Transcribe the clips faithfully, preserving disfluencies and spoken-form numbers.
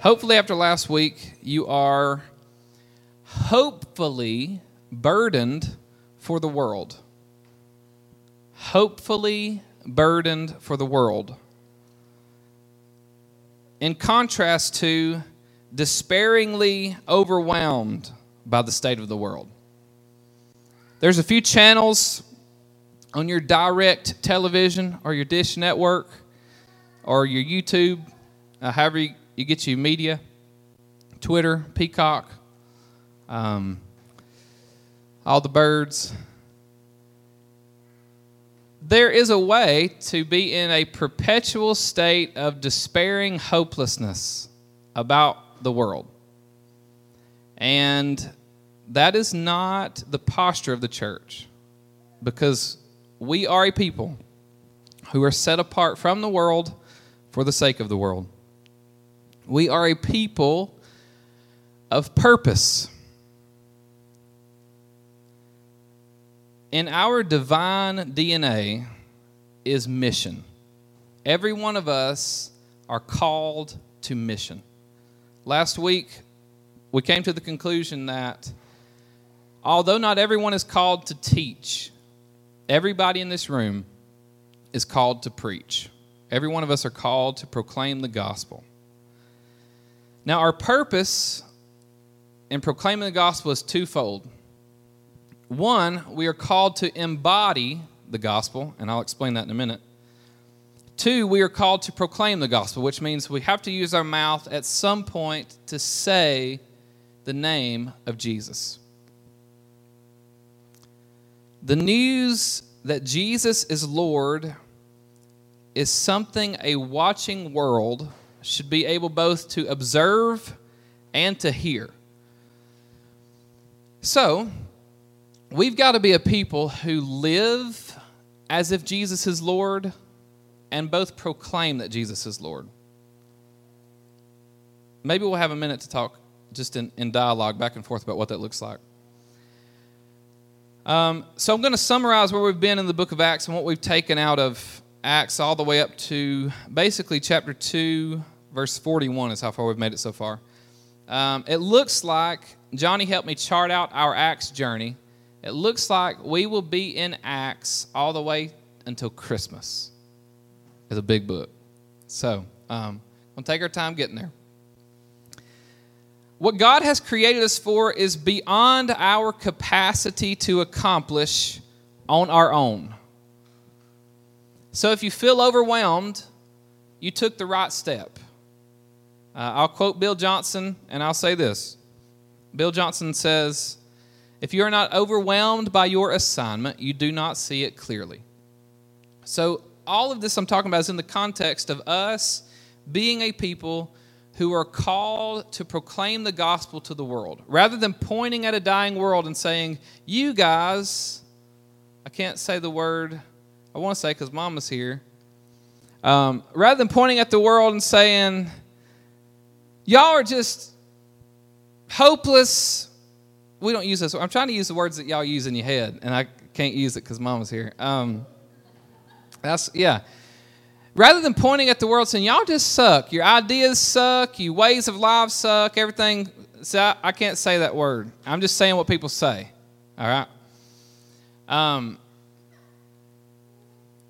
Hopefully after last week, you are hopefully burdened for the world. Hopefully burdened for the world. In contrast to despairingly overwhelmed by the state of the world. There's a few channels on your direct television or your dish network or your YouTube, uh, however you, you get your media, Twitter, Peacock, um, all the birds. There is a way to be in a perpetual state of despairing hopelessness about the world. And that is not the posture of the church, because we are a people who are set apart from the world for the sake of the world. We are a people of purpose. In our divine D N A is mission. Every one of us are called to mission. Last week, we came to the conclusion that although not everyone is called to teach, everybody in this room is called to preach. Every one of us are called to proclaim the gospel. Now, our purpose in proclaiming the gospel is twofold. One, we are called to embody the gospel, and I'll explain that in a minute. Two, we are called to proclaim the gospel, which means we have to use our mouth at some point to say the name of Jesus. The news that Jesus is Lord is something a watching world should be able both to observe and to hear. So, we've got to be a people who live as if Jesus is Lord, and both proclaim that Jesus is Lord. Maybe we'll have a minute to talk just in, in dialogue back and forth about what that looks like. Um, so I'm going to summarize where we've been in the book of Acts and what we've taken out of Acts all the way up to basically chapter two, verse forty-one is how far we've made it so far. Um, it looks like Johnny helped me chart out our Acts journey. It looks like we will be in Acts all the way until Christmas. It's a big book. So, um, we'll take our time getting there. What God has created us for is beyond our capacity to accomplish on our own. So if you feel overwhelmed, you took the right step. Uh, I'll quote Bill Johnson, and I'll say this. Bill Johnson says, "If you are not overwhelmed by your assignment, you do not see it clearly." So all of this I'm talking about is in the context of us being a people who are called to proclaim the gospel to the world. Rather than pointing at a dying world and saying, "You guys," I can't say the word I want to say because Mama's here. Um, rather than pointing at the world and saying, "Y'all are just hopeless." We don't use this. I'm trying to use the words that y'all use in your head, and I can't use it because Mama's here. Um That's, yeah. Rather than pointing at the world saying, "Y'all just suck. Your ideas suck. Your ways of life suck. Everything." So I, I can't say that word. I'm just saying what people say. All right? Um,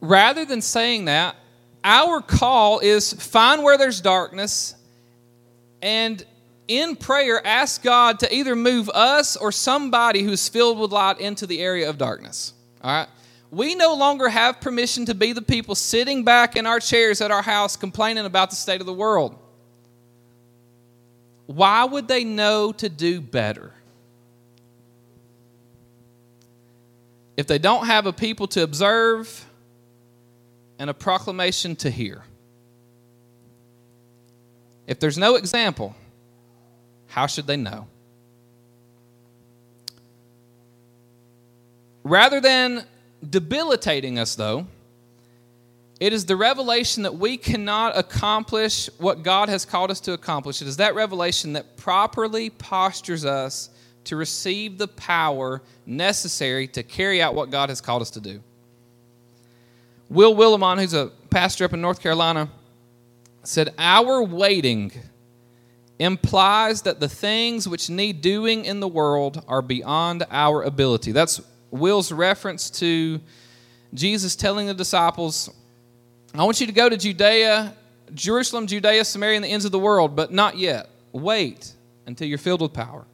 rather than saying that, our call is find where there's darkness and in prayer ask God to either move us or somebody who's filled with light into the area of darkness. All right? We no longer have permission to be the people sitting back in our chairs at our house complaining about the state of the world. Why would they know to do better? If they don't have a people to observe and a proclamation to hear. If there's no example, how should they know? Rather than debilitating us, though, it is the revelation that we cannot accomplish what God has called us to accomplish. It is that revelation that properly postures us to receive the power necessary to carry out what God has called us to do. Will Willimon, who's a pastor up in North Carolina, said, "Our waiting implies that the things which need doing in the world are beyond our ability. That's Will's reference to Jesus telling the disciples, I want you to go to Judea, Jerusalem, Judea, Samaria, and the ends of the world, but not yet. Wait until you're filled with power.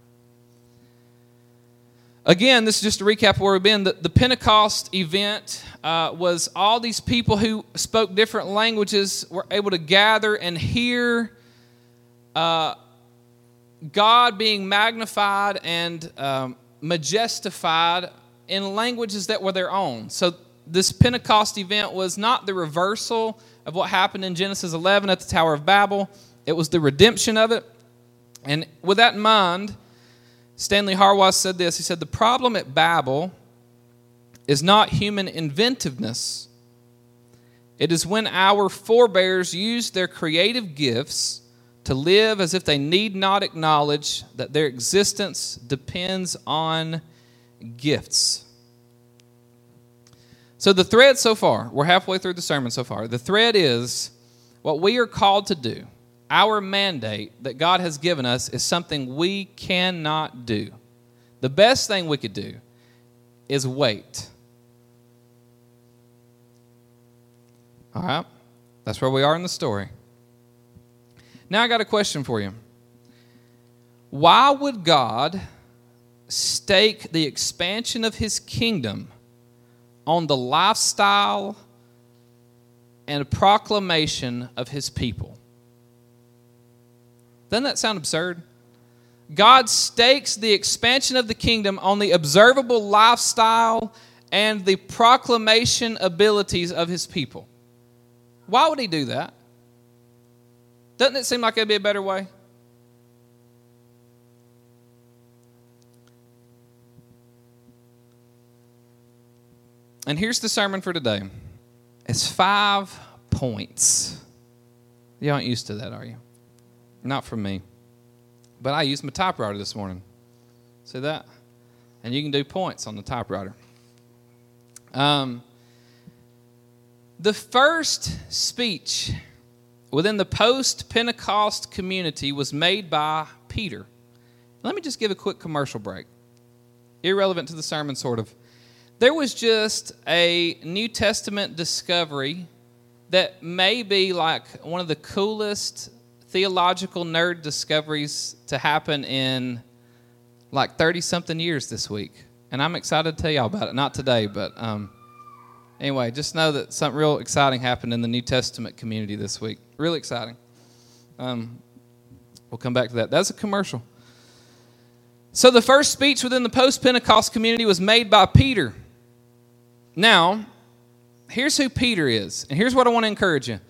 Again, this is just a recap of where we've been. The, the Pentecost event uh, was all these people who spoke different languages were able to gather and hear uh, God being magnified and um, majestified in languages that were their own. So this Pentecost event was not the reversal of what happened in Genesis eleven at the Tower of Babel. It was the redemption of it. And with that in mind, Stanley Harwas said this. He said, the problem at Babel is not human inventiveness. It is when our forebears used their creative gifts to live as if they need not acknowledge that their existence depends on gifts. So the thread so far, we're halfway through the sermon so far, the thread is what we are called to do. Our mandate that God has given us is something we cannot do. The best thing we could do is wait. All right? That's where we are in the story. Now I got a question for you. Why would God stake the expansion of his kingdom on the lifestyle and proclamation of his people? Doesn't that sound absurd? God stakes the expansion of the kingdom on the observable lifestyle and the proclamation abilities of his people. Why would he do that? Doesn't it seem like it'd be a better way? And here's the sermon for today. It's five points. You aren't used to that, are you? Not from me, but I used my typewriter this morning. See that? And you can do points on the typewriter. Um, the first speech within the post-Pentecost community was made by Peter. Let me just give a quick commercial break. Irrelevant to the sermon, sort of. There was just a New Testament discovery that may be like one of the coolest theological nerd discoveries to happen in like thirty-something years this week. And I'm excited to tell y'all about it. Not today, but um, anyway, just know that something real exciting happened in the New Testament community this week. Really exciting. Um, we'll come back to that. That's a commercial. So the first speech within the post-Pentecost community was made by Peter. Now, here's who Peter is. And here's what I want to encourage you.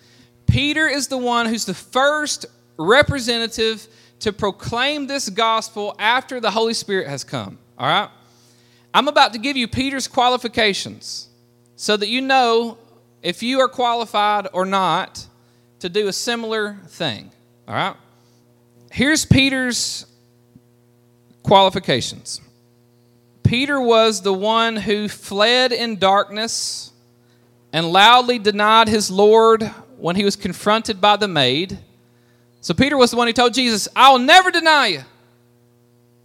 Peter is the one who's the first representative to proclaim this gospel after the Holy Spirit has come, all right? I'm about to give you Peter's qualifications so that you know if you are qualified or not to do a similar thing, all right? Here's Peter's qualifications. Peter was the one who fled in darkness and loudly denied his Lord when he was confronted by the maid. So Peter was the one who told Jesus, I'll never deny you.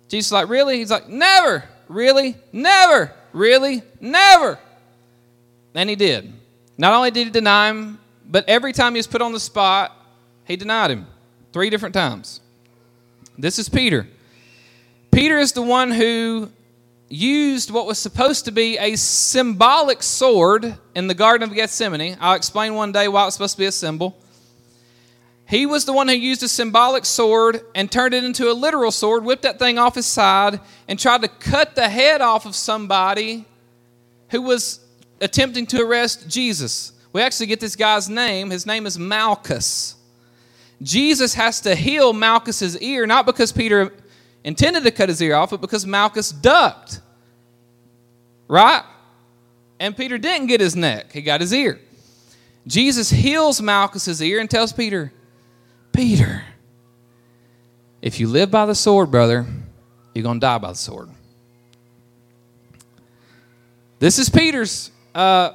Jesus is like, really? He's like, never, really, never, really, never. And he did. Not only did he deny him, but every time he was put on the spot, he denied him three different times. This is Peter. Peter is the one who used what was supposed to be a symbolic sword in the Garden of Gethsemane. I'll explain one day why it's supposed to be a symbol. He was the one who used a symbolic sword and turned it into a literal sword, whipped that thing off his side, and tried to cut the head off of somebody who was attempting to arrest Jesus. We actually get this guy's name. His name is Malchus. Jesus has to heal Malchus's ear, not because Peter intended to cut his ear off, but because Malchus ducked. Right? And Peter didn't get his neck. He got his ear. Jesus heals Malchus's ear and tells Peter, Peter, if you live by the sword, brother, you're going to die by the sword. This is Peter's uh,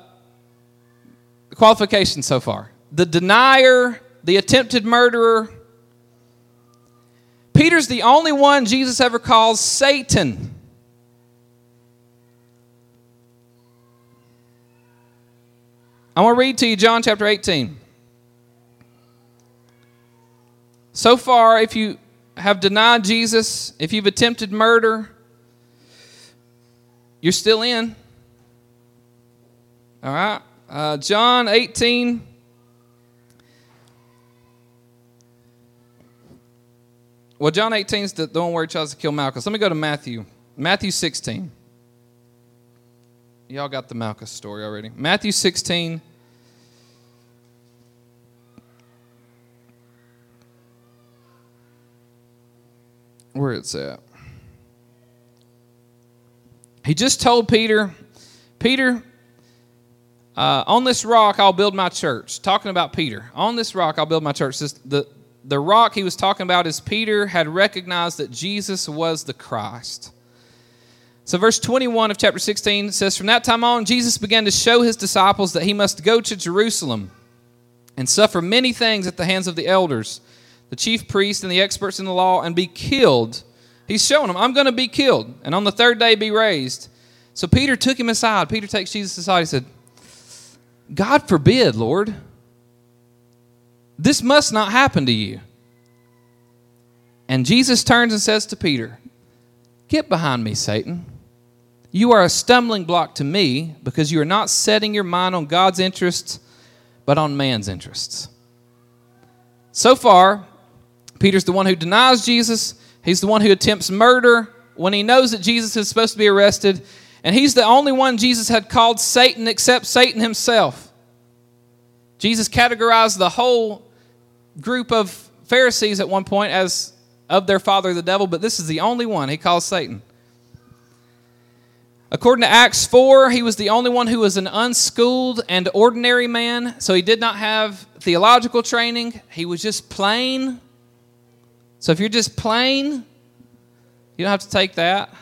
qualification so far. The denier, the attempted murderer. Peter's the only one Jesus ever calls Satan. I'm going to read to you John chapter eighteen. So far, if you have denied Jesus, if you've attempted murder, you're still in. All right? Uh, John eighteen. Well, John eighteen is the, the one where he tries to kill Malchus. Let me go to Matthew. Matthew sixteen. Y'all got the Malchus story already. Matthew sixteen. Where it's at. He just told Peter, Peter, uh, on this rock I'll build my church. Talking about Peter. On this rock I'll build my church. This, the, the rock he was talking about is Peter had recognized that Jesus was the Christ. So verse twenty-one of chapter sixteen says, from that time on, Jesus began to show his disciples that he must go to Jerusalem and suffer many things at the hands of the elders, the chief priests, and the experts in the law, and be killed. He's showing them, I'm going to be killed, and on the third day be raised. So Peter took him aside. Peter takes Jesus aside. He said, God forbid, Lord. This must not happen to you. And Jesus turns and says to Peter, get behind me, Satan. You are a stumbling block to me because you are not setting your mind on God's interests, but on man's interests. So far, Peter's the one who denies Jesus. He's the one who attempts murder when he knows that Jesus is supposed to be arrested. And he's the only one Jesus had called Satan except Satan himself. Jesus categorized the whole group of Pharisees at one point as of their father the devil, but this is the only one he calls Satan. According to Acts four, he was the only one who was an unschooled and ordinary man, so he did not have theological training. He was just plain. So if you're just plain, you don't have to take that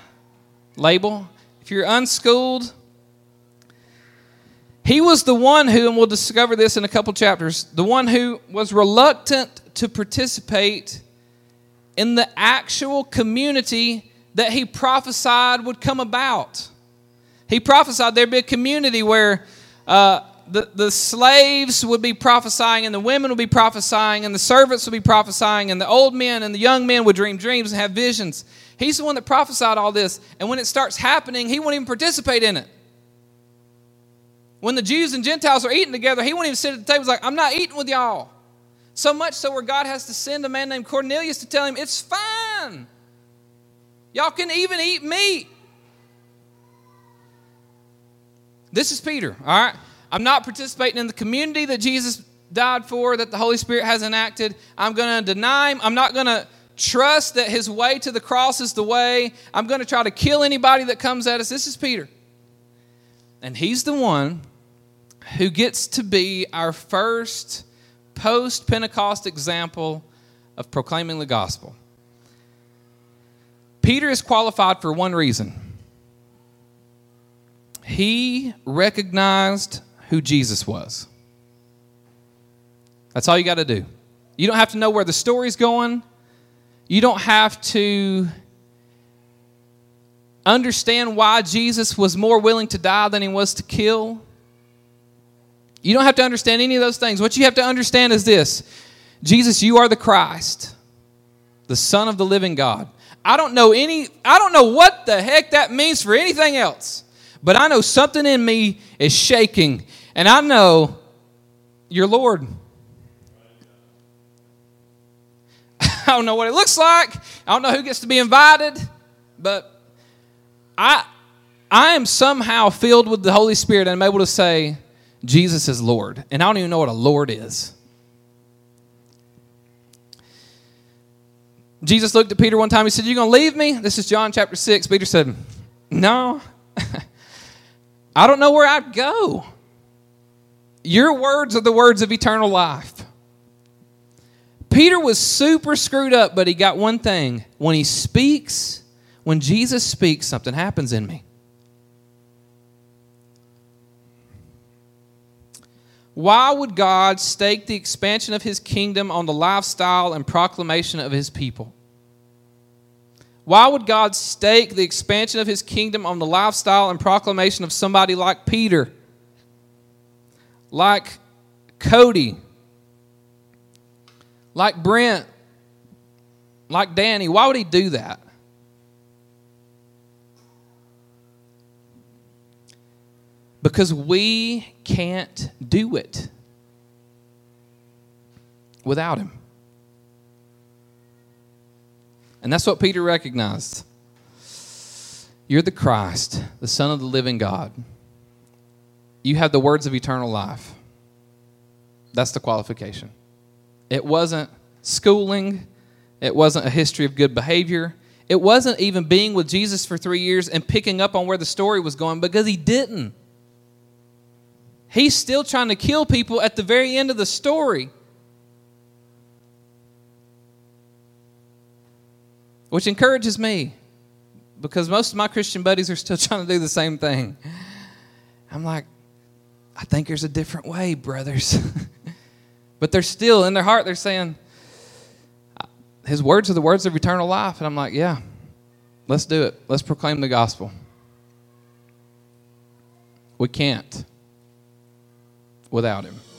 label. If you're unschooled, he was the one who, and we'll discover this in a couple chapters, the one who was reluctant to participate in the actual community that he prophesied would come about. He prophesied there'd be a community where uh, the, the slaves would be prophesying and the women would be prophesying and the servants would be prophesying and the old men and the young men would dream dreams and have visions. He's the one that prophesied all this. And when it starts happening, he won't even participate in it. When the Jews and Gentiles are eating together, he won't even sit at the table. He's like, I'm not eating with y'all. So much so where God has to send a man named Cornelius to tell him, it's fine. Y'all can even eat meat. This is Peter, all right? I'm not participating in the community that Jesus died for, that the Holy Spirit has enacted. I'm going to deny him. I'm not going to trust that his way to the cross is the way. I'm going to try to kill anybody that comes at us. This is Peter. And he's the one who gets to be our first post-Pentecost example of proclaiming the gospel. Peter is qualified for one reason. He recognized who Jesus was. That's all you got to do. You don't have to know where the story's going. You don't have to understand why Jesus was more willing to die than he was to kill. You don't have to understand any of those things. What you have to understand is this. Jesus, you are the Christ, the Son of the living God. I don't know any, I don't know what the heck that means for anything else, but I know something in me is shaking, and I know you're Lord. I don't know what it looks like. I don't know who gets to be invited, but I, I am somehow filled with the Holy Spirit, and I'm able to say, Jesus is Lord. And I don't even know what a Lord is. Jesus looked at Peter one time. He said, you going to leave me? This is John chapter six. Peter said, no. I don't know where I'd go. Your words are the words of eternal life. Peter was super screwed up, but he got one thing. When he speaks, when Jesus speaks, something happens in me. Why would God stake the expansion of his kingdom on the lifestyle and proclamation of his people? Why would God stake the expansion of his kingdom on the lifestyle and proclamation of somebody like Peter, like Cody, like Brent, like Danny? Why would he do that? Because we can't do it without him. And that's what Peter recognized. You're the Christ, the Son of the living God. You have the words of eternal life. That's the qualification. It wasn't schooling. It wasn't a history of good behavior. It wasn't even being with Jesus for three years and picking up on where the story was going, because he didn't. He's still trying to kill people at the very end of the story. Which encourages me, because most of my Christian buddies are still trying to do the same thing. I'm like, I think there's a different way, brothers. But they're still, in their heart, they're saying, his words are the words of eternal life. And I'm like, yeah, let's do it. Let's proclaim the gospel. We can't without him.